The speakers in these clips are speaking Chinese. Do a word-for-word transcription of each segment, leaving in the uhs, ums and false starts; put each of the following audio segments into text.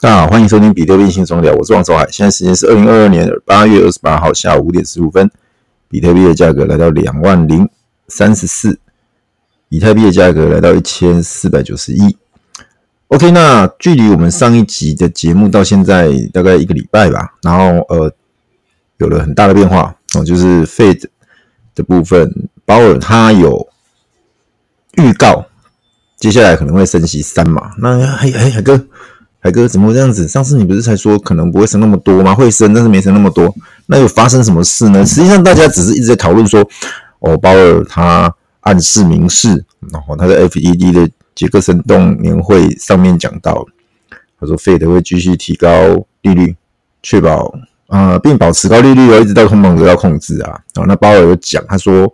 大家好，欢迎收听比特币轻松聊，我是王守海。现在时间是二零二二年八月二十八号下午五点十五分，比特币的价格来到两万零三十四，以太币的价格来到一千四百九十一。 OK， 那距离我们上一集的节目到现在大概一个礼拜吧，然后呃有了很大的变化、哦、就是 F E D 的部分，鲍尔他有预告接下来可能会升息三码。那海海海哥海哥怎么会这样子？上次你不是才说可能不会升那么多吗？会升，但是没升那么多。那又发生什么事呢？实际上大家只是一直在讨论说，哦，鲍尔他暗示明示，然后他在 F E D 的杰克森洞年会上面讲到，他说 F E D 会继续提高利率，确保呃并保持高利率，一直到通膨得到控制啊。然后那鲍尔有讲，他说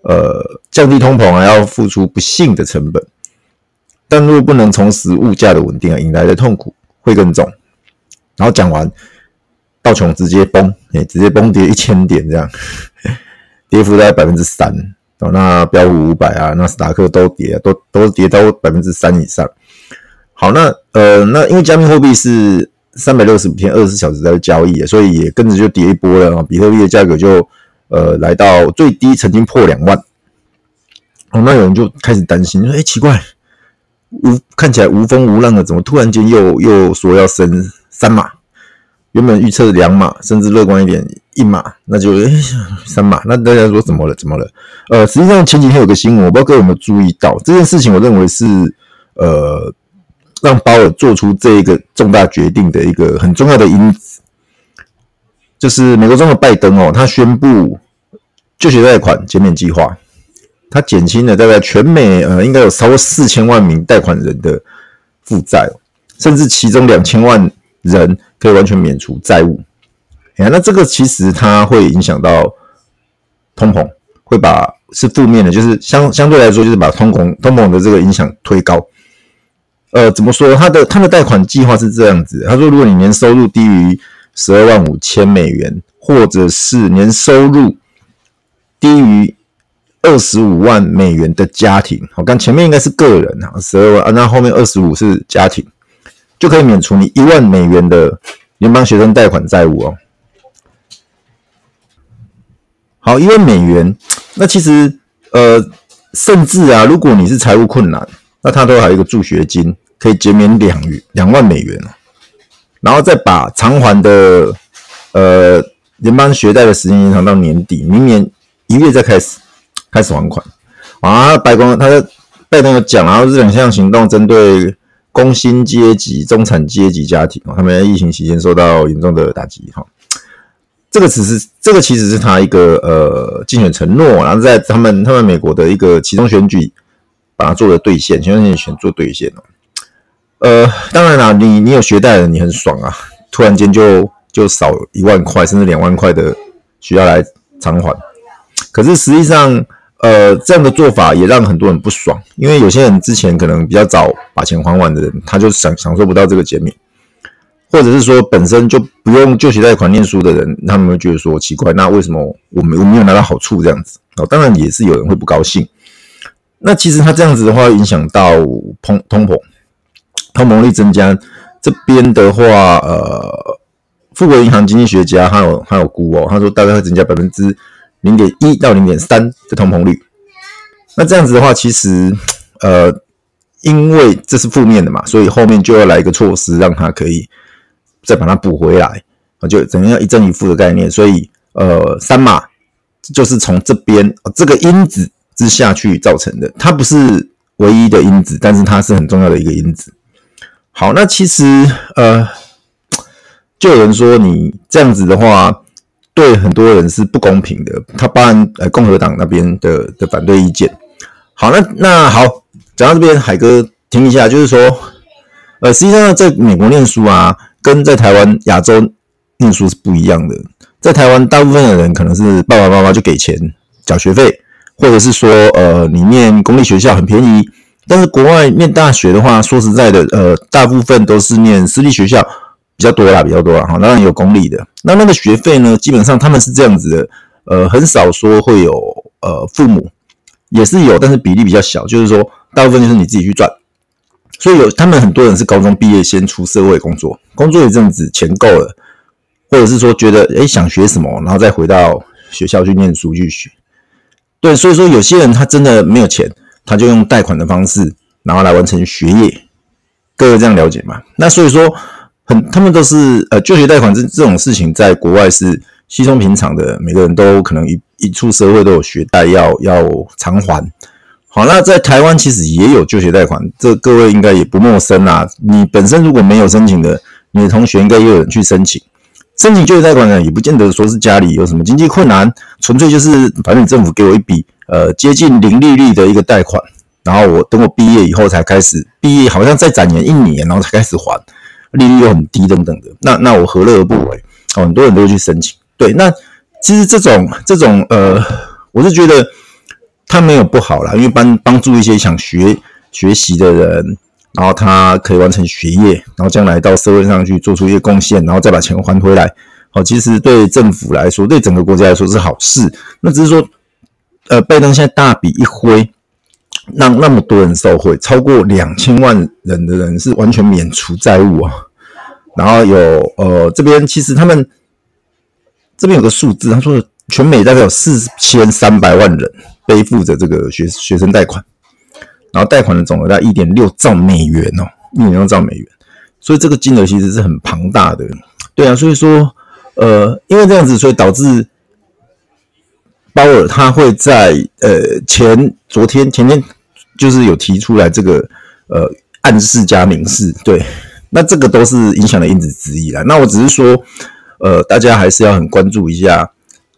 呃降低通膨还要付出不幸的成本。但若不能重拾物价的稳定啊，引来的痛苦会更重。然后讲完，道琼直接崩，哎，直接崩跌一千点这样，跌幅大概百分之三。哦，那标普五百啊，纳斯达克都跌、啊，都都跌到百分之三以上。好，那呃，那因为加密货币是三百六十五天二十四小时在交易，所以也跟着就跌一波了啊。比特币的价格就呃来到最低，曾经破两万。哦，那有人就开始担心，说哎，奇怪。无看起来无风无浪的，怎么突然间又又说要升三码？原本预测两码，甚至乐观一点一码，那就、欸、三码。那大家说怎么了？怎么了？呃，实际上前几天有个新闻，我不知道各位有没有注意到这件事情。我认为是呃，让鲍尔做出这一个重大决定的一个很重要的因子，就是美国总统拜登哦，他宣布就学贷款减免计划。他减轻了大概全美呃，应该有超过四千万名贷款人的负债，甚至其中两千万人可以完全免除债务。哎，那这个其实它会影响到通膨，会把是负面的，就是相相对来说就是把通膨通膨的这个影响推高。呃，怎么说？他的他的贷款计划是这样子，他说如果你年收入低于十二万五千美元，或者是年收入低于二十五万美元的家庭，我刚前面应该是个人啊，十二万啊，那后面二十五是家庭，就可以免除你一万美元的联邦学生贷款债务哦。好，一万美元，那其实呃，甚至啊，如果你是财务困难，那他都还有一个助学金，可以减免两两万美元哦，然后再把偿还的呃联邦学贷的时间延长到年底，明年一月再开始。开始还款啊！白宫他在拜登有讲，然后这两项行动针对工薪阶级、中产阶级家庭，他们在疫情期间受到严重的打击哈。这个只是这个其实是他一个呃竞选承诺，然后在他们他们美国的一个期中选举把它做了兑现，期中选举做兑现哦。呃，当然啦，你你有学贷的，你很爽啊！突然间就就少一万块甚至两万块的需要来偿还，可是实际上。呃，这样的做法也让很多人不爽，因为有些人之前可能比较早把钱还完的人，他就享享受不到这个减免，或者是说本身就不用就学贷款念书的人，他们会觉得说奇怪，那为什么我没我没有拿到好处这样子？哦，当然也是有人会不高兴。那其实他这样子的话，影响到通通膨，通膨率增加。这边的话，呃，富国银行经济学家他有他有估哦，他说大概会增加百分之。零点一到零点三 的通膨率，那这样子的话，其实呃，因为这是负面的嘛，所以后面就要来一个措施，让它可以再把它补回来，就怎么样一正一负的概念。所以呃，三码就是从这边、哦、这个因子之下去造成的，它不是唯一的因子，但是它是很重要的一个因子。好，那其实呃，就有人说你这样子的话。对很多人是不公平的，他包含呃共和党那边的的反对意见。好，那那好，讲到这边，海哥听一下，就是说，呃，实际上在美国念书啊，跟在台湾亚洲念书是不一样的。在台湾，大部分的人可能是爸爸妈妈就给钱缴学费，或者是说，呃，你念公立学校很便宜。但是国外念大学的话，说实在的，呃，大部分都是念私立学校。比较多啦，比较多啦，哈，当然有公立的。那那个学费呢，基本上他们是这样子的，呃，很少说会有呃父母，也是有，但是比例比较小，就是说大部分就是你自己去赚。所以有他们很多人是高中毕业先出社会工作，工作一阵子钱够了，或者是说觉得诶想学什么，然后再回到学校去念书去学。对，所以说有些人他真的没有钱，他就用贷款的方式，然后来完成学业。各位这样了解吗？那所以说很他们都是呃就学贷款这这种事情在国外是稀松平常的，每个人都可能一一出社会都有学贷要要偿还。好，那在台湾其实也有就学贷款，这各位应该也不陌生啦。你本身如果没有申请的，你的同学应该也有人去申请。申请就学贷款呢，也不见得说是家里有什么经济困难，纯粹就是反正政府给我一笔呃接近零利率的一个贷款，然后我等我毕业以后才开始，毕业好像再展延一年，然后才开始还，利率又很低等等的。那那我何乐而不为？哦，很多人都会去申请。对，那其实这种这种呃，我是觉得。他没有不好啦，因为帮帮助一些想学学习的人，然后他可以完成学业，然后将来到社会上去做出一些贡献，然后再把钱还回来。好，其实对政府来说，对整个国家来说是好事。那只是说，呃，拜登现在大笔一挥，让那么多人受惠，超过两千万人的人是完全免除债务啊。然后有呃，这边其实他们这边有个数字，他说全美大概有四千三百万人。背负着这个 学, 学生贷款，然后贷款的总额大概 一点六兆美元哦 ,一点六兆美元。所以这个金额其实是很庞大的。对啊，所以说呃因为这样子，所以导致鲍尔他会在呃前昨天前天就是有提出来这个呃暗示加明示，对。那这个都是影响的因子之一啦。那我只是说呃大家还是要很关注一下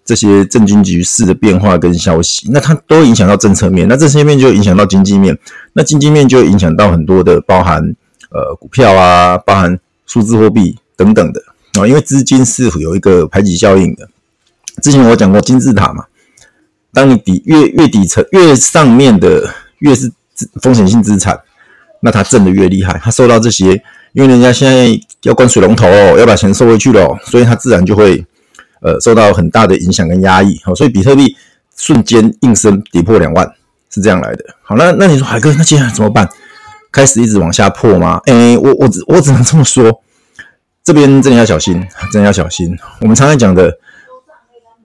这些政经局势的变化跟消息，那它都影响到政策面，那政策面就影响到经济面，那经济面就影响到很多的包含呃股票啊，包含数字货币等等的、哦、因为资金是有一个排挤效应的。之前我讲过金字塔嘛，当你底越越底层越上面的越是风险性资产，那它挣得越厉害，它受到这些，因为人家现在要关水龙头、哦、要把钱收回去了、哦，所以它自然就会。呃，受到很大的影响跟压抑，好，所以比特币瞬间应声跌破两万，是这样来的。好，那那你说海哥，那现在怎么办？开始一直往下破吗？诶、欸，我我只我只能这么说，这边真的要小心，真的要小心。我们常常讲的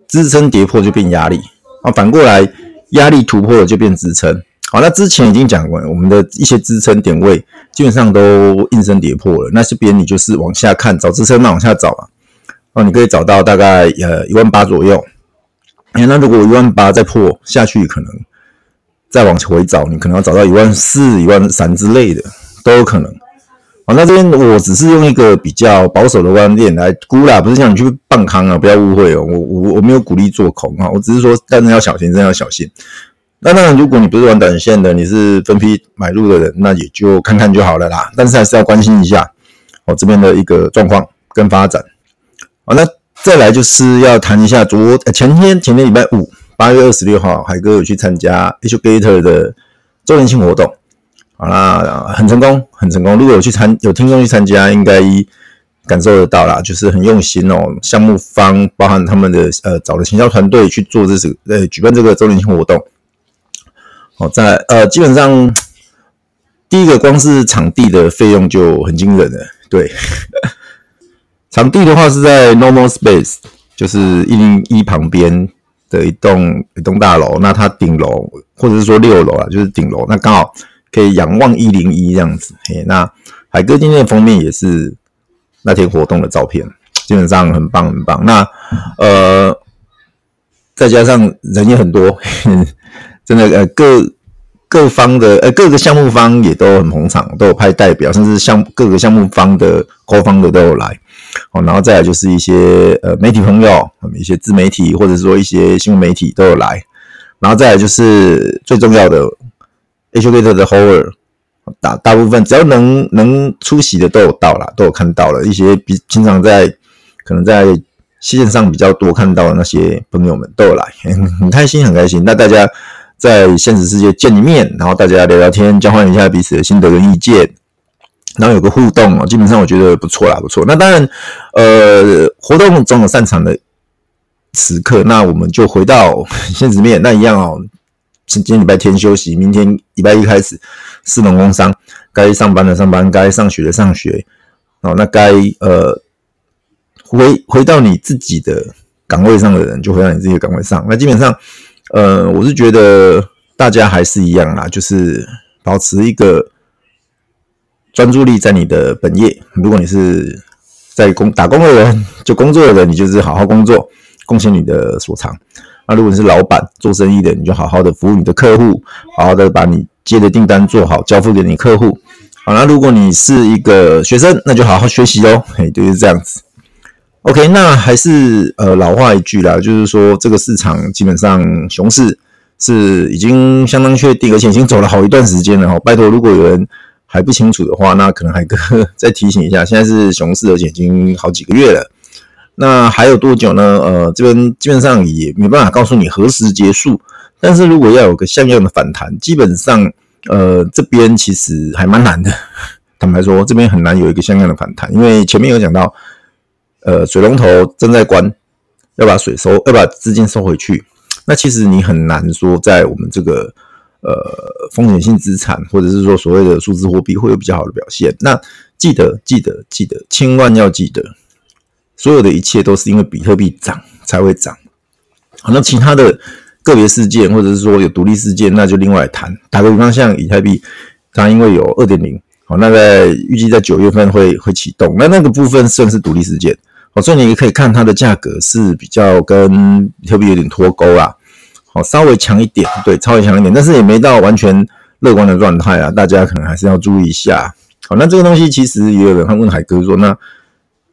支撑跌破就变压力啊，反过来压力突破了就变支撑。好，那之前已经讲过，我们的一些支撑点位基本上都应声跌破了，那这边你就是往下看，找支撑那往下找啊。哦，你可以找到大概呃一万八左右，欸，那如果一万八再破下去，可能再往回找，你可能要找到一万四、一万三之类的都有可能。好，那这边我只是用一个比较保守的观点来估啦，不是叫你去放空啊，不要误会哦，我我我没有鼓励做空啊，我只是说但是要小心，真的要小心。那当然，如果你不是玩短线的，你是分批买入的人，那也就看看就好了啦，但是还是要关心一下哦这边的一个状况跟发展。好，那再来就是要谈一下昨前天前天礼拜五 ,八月二十六号海哥有去参加 AstroGator 的周年庆活动。好啦，很成功很成功。如果有去参有听众去参加，应该感受得到啦，就是很用心哦，项目方包含他们的呃找的行销团队去做这次呃举办这个周年庆活动。好，在呃基本上第一个光是场地的费用就很惊人了，对。场地的话是在 Normal Space， 就是一零一旁边的一栋一栋大楼，那它顶楼或者是说六楼啦，就是顶楼，那刚好可以仰望一零一这样子。嘿，那海哥今天的封面也是那天活动的照片，基本上很棒很棒。那呃，再加上人也很多，呵呵，真的呃各各方的呃各个项目方也都很捧场，都有派代表，甚至项各个项目方的co方的都有来。好，然后再来就是一些呃媒体朋友，一些自媒体或者说一些新闻媒体都有来，然后再来就是最重要的 AstroGator 的 Holder， 大大部分只要能能出席的都有到啦，都有看到了一些比平常在可能在线上比较多看到的那些朋友们都有来，很很开心很开心。那大家在现实世界见一面，然后大家聊聊天，交换一下彼此的心得跟意见。然后有个互动哦，基本上我觉得不错啦，不错。那当然，呃，活动总有散场的时刻，那我们就回到现实面，那一样哦。今天礼拜天休息，明天礼拜一开始，士农工商。该上班的上班，该上学的上学，哦，那该呃回回到你自己的岗位上的人就回到你自己的岗位上。那基本上，呃，我是觉得大家还是一样啦，就是保持一个专注力在你的本业。如果你是在工打工的人，就工作的人，你就是好好工作，贡献你的所长。那如果你是老板做生意的，你就好好的服务你的客户，好好的把你接的订单做好，交付给你客户。好，那如果你是一个学生，那就好好学习哦。嘿，就是这样子。OK， 那还是呃老话一句啦，就是说这个市场基本上熊市是已经相当确定，而且已经走了好一段时间了哈。拜托，如果有人还不清楚的话，那可能还再提醒一下，现在是熊市，而且已经好几个月了。那还有多久呢？呃，这边基本上也没办法告诉你何时结束。但是如果要有个像样的反弹，基本上呃这边其实还蛮难的。坦白说，这边很难有一个像样的反弹，因为前面有讲到，呃，水龙头正在关，要把水收，要把资金收回去。那其实你很难说在我们这个呃风险性资产，或者是说所谓的数字货币会有比较好的表现。那记得记得记得，千万要记得。所有的一切都是因为比特币涨才会涨，好，那其他的个别事件或者是说有独立事件，那就另外谈。打个比方，像以太币，它因为有 二点零， 好，那在预计在九月份会会启动，那那个部分算是独立事件，好，所以你可以看它的价格是比较跟比特币有点脱钩啦，好，稍微强一点，对，稍微强一点，但是也没到完全乐观的状态啊，大家可能还是要注意一下。好，那这个东西其实也有人问海哥说，那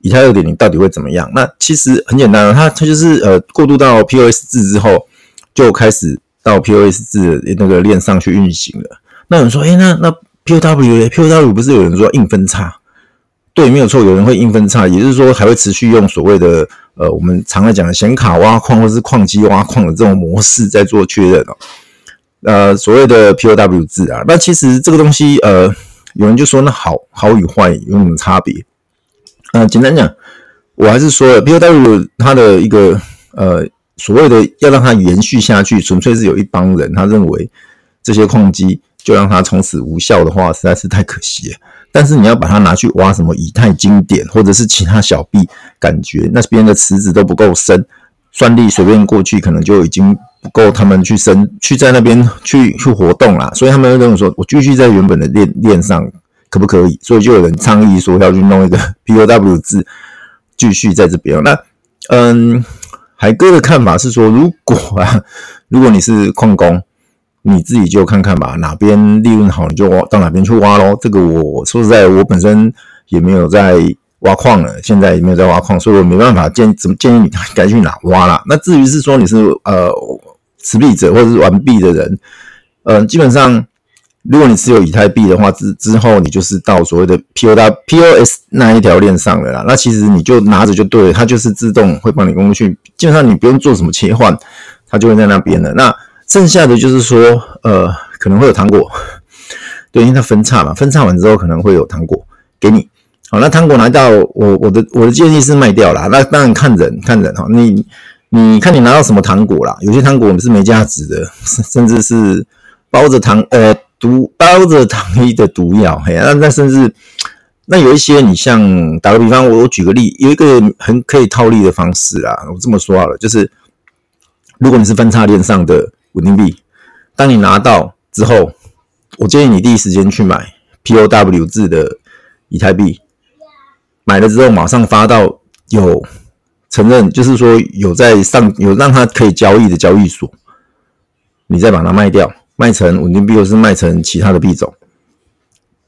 以太 二点零 到底会怎么样？那其实很简单啊，它它就是呃过渡到 P O S 制之后，就开始到 P O S 制的那个链上去运行了。那有人说，哎、欸，那那 P O W P O W 不是有人说硬分叉？对，没有错，有人会硬分叉，也就是说还会持续用所谓的呃我们常来讲的显卡挖矿或是矿机挖矿的这种模式在做确认哦。呃，所谓的 P O W 制啊，那其实这个东西呃，有人就说那好好与坏有什么差别？呃，简单讲，我还是说了 ，P O W 它的一个呃所谓的要让它延续下去，纯粹是有一帮人他认为这些矿机就让它从此无效的话，实在是太可惜了。但是你要把它拿去挖什么以太经典或者是其他小币，感觉那边的池子都不够深，算力随便过去可能就已经不够他们去深去在那边去去活动啦。所以他们跟我说，我继续在原本的链链上。可不可以？所以就有人倡议说要去弄一个 P O W 制，继续在这边。那，嗯，海哥的看法是说，如果啊，如果你是矿工，你自己就看看吧，哪边利润好你就到哪边去挖咯。这个我说实在，我本身也没有在挖矿了，现在也没有在挖矿，所以我没办法建怎么建议你该去哪挖啦。那至于是说你是呃持币者或者是玩币的人，呃，基本上。如果你持有以太币的话，之之后你就是到所谓的 P O S 那一条链上了啦。那其实你就拿着就对了，它就是自动会帮你供过去，基本上你不用做什么切换，它就会在那边了。那剩下的就是说，呃，可能会有糖果，对，因为它分叉嘛，分叉完之后可能会有糖果给你。好，那糖果拿到我我的我的建议是卖掉啦。那当然看人看人哈，你你看你拿到什么糖果啦？有些糖果是没价值的，甚至是包着糖呃。毒包着糖衣的毒药，嘿，那那甚至那有一些，你像打个比方，我我举个例，有一个很可以套利的方式啦。我这么说好了，就是如果你是分叉链上的稳定币，当你拿到之后，我建议你第一时间去买 P O W 制的以太币，买了之后马上发到有承认，就是说有在上有让它可以交易的交易所，你再把它卖掉。卖成稳定币，或是卖成其他的币种，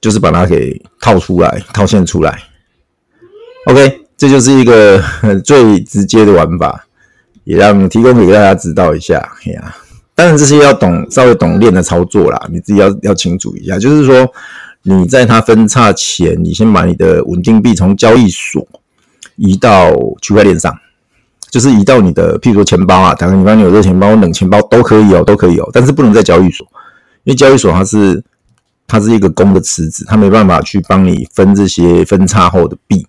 就是把它给套出来、套现出来。OK， 这就是一个最直接的玩法，也让提供给大家指导一下。哎呀，当然这些要懂，稍微懂链的操作啦，你自己要要清楚一下。就是说，你在它分叉前，你先把你的稳定币从交易所移到区块链上。就是移到你的，譬如说钱包啊，打个比方，你有热钱包、冷钱包都可以哦，都可以哦，但是不能在交易所，因为交易所它是它是一个公的池子，它没办法去帮你分这些分叉后的币。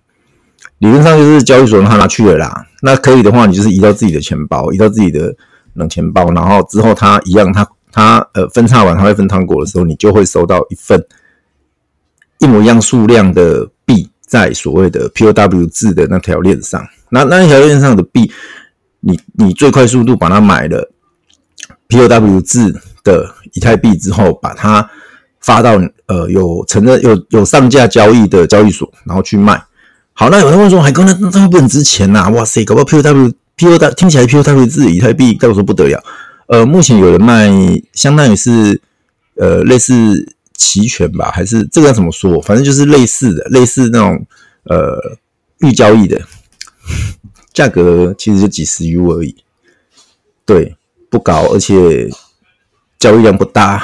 理论上就是交易所它拿去了啦，那可以的话，你就是移到自己的钱包，移到自己的冷钱包，然后之后它一样，它它呃分叉完，它会分糖果的时候，你就会收到一份一模一样数量的币在所谓的 P O W 制的那条链上，那那条链上的币，你你最快速度把它买了 P O W 制的以太币之后，把它发到呃有承认有有上架交易的交易所，然后去卖。好，那有人问说，海哥，那那会不会值钱啊？哇塞，搞不好 P O W P O W 听起来 P O W 制以太币，到时候不得了。呃，目前有人卖，相当于是呃类似期权吧，还是这个要怎么说？反正就是类似的，类似那种呃预交易的，价格其实就几十 U 而已，对，不高，而且交易量不大，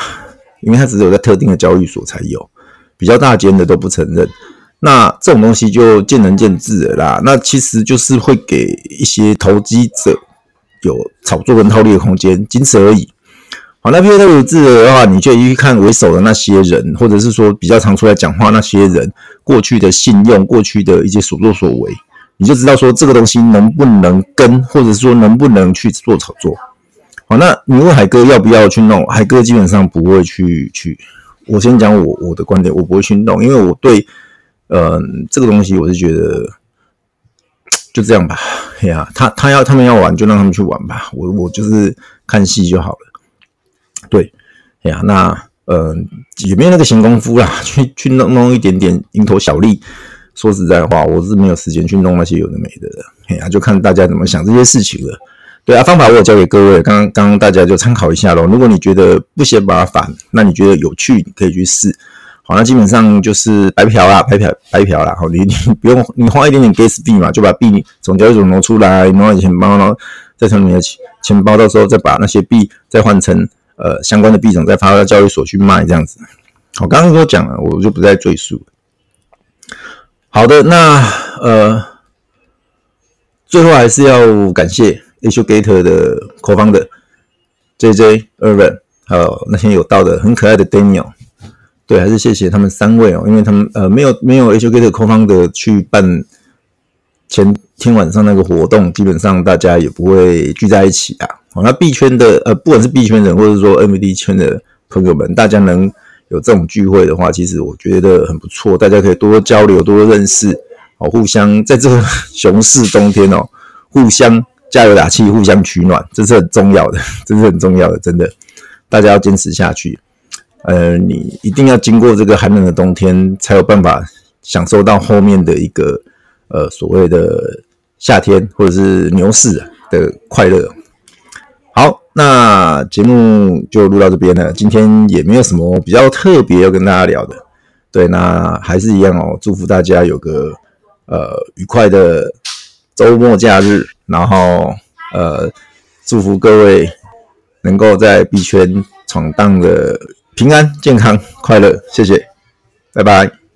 因为它只有在特定的交易所才有，比较大间的都不承认。那这种东西就见仁见智了啦。那其实就是会给一些投机者有炒作跟套利的空间，仅此而已。好，那 P O W 制的话，你就一去看为首的那些人，或者是说比较常出来讲话那些人过去的信用、过去的一些所作所为，你就知道说这个东西能不能跟，或者说能不能去做炒作。好，那你问海哥要不要去弄？海哥基本上不会去去。我先讲我我的观点，我不会去弄，因为我对呃这个东西我是觉得就这样吧。哎呀、啊，他他要他们要玩就让他们去玩吧，我我就是看戏就好了。对，哎呀、啊，那呃也没有那个闲工夫啦，去去弄弄一点点蝇头小利。说实在话，我是没有时间去弄那些有的没的的。哎呀、啊，就看大家怎么想这些事情了。对啊，方法我有教给各位，刚刚大家就参考一下咯。如果你觉得不嫌麻烦，那你觉得有趣，你可以去试。好，那基本上就是白嫖啦，白嫖白嫖啦。好，你你不用你花一点点 gas fee 嘛，就把币从交易所挪出来，挪到你钱包，然后再从你的钱包到时候再把那些币再换成。呃，相关的币种再发到交易所去卖，这样子。好，刚刚都讲了，我就不再赘述。好的，那呃，最后还是要感谢 AstroGator 的 Co-founder J J Urban， 还有那些有到的很可爱的 Daniel。对，还是谢谢他们三位哦，因为他们呃没有没有 AstroGator Co-founder 去办前天晚上那个活动，基本上大家也不会聚在一起啊。好，那币圈的呃，不管是币圈人或者说 M V D 圈的朋友们，大家能有这种聚会的话，其实我觉得很不错，大家可以多多交流，多多认识，好，互相在这个熊市冬天哦，互相加油打气，互相取暖，这是很重要的，这是很重要的，真的，大家要坚持下去。呃，你一定要经过这个寒冷的冬天，才有办法享受到后面的一个呃所谓的夏天或者是牛市的快乐。好，那节目就录到这边了。今天也没有什么比较特别要跟大家聊的，对，那还是一样哦，祝福大家有个呃愉快的周末假日，然后呃祝福各位能够在币圈闯荡的平安、健康、快乐，谢谢，拜拜。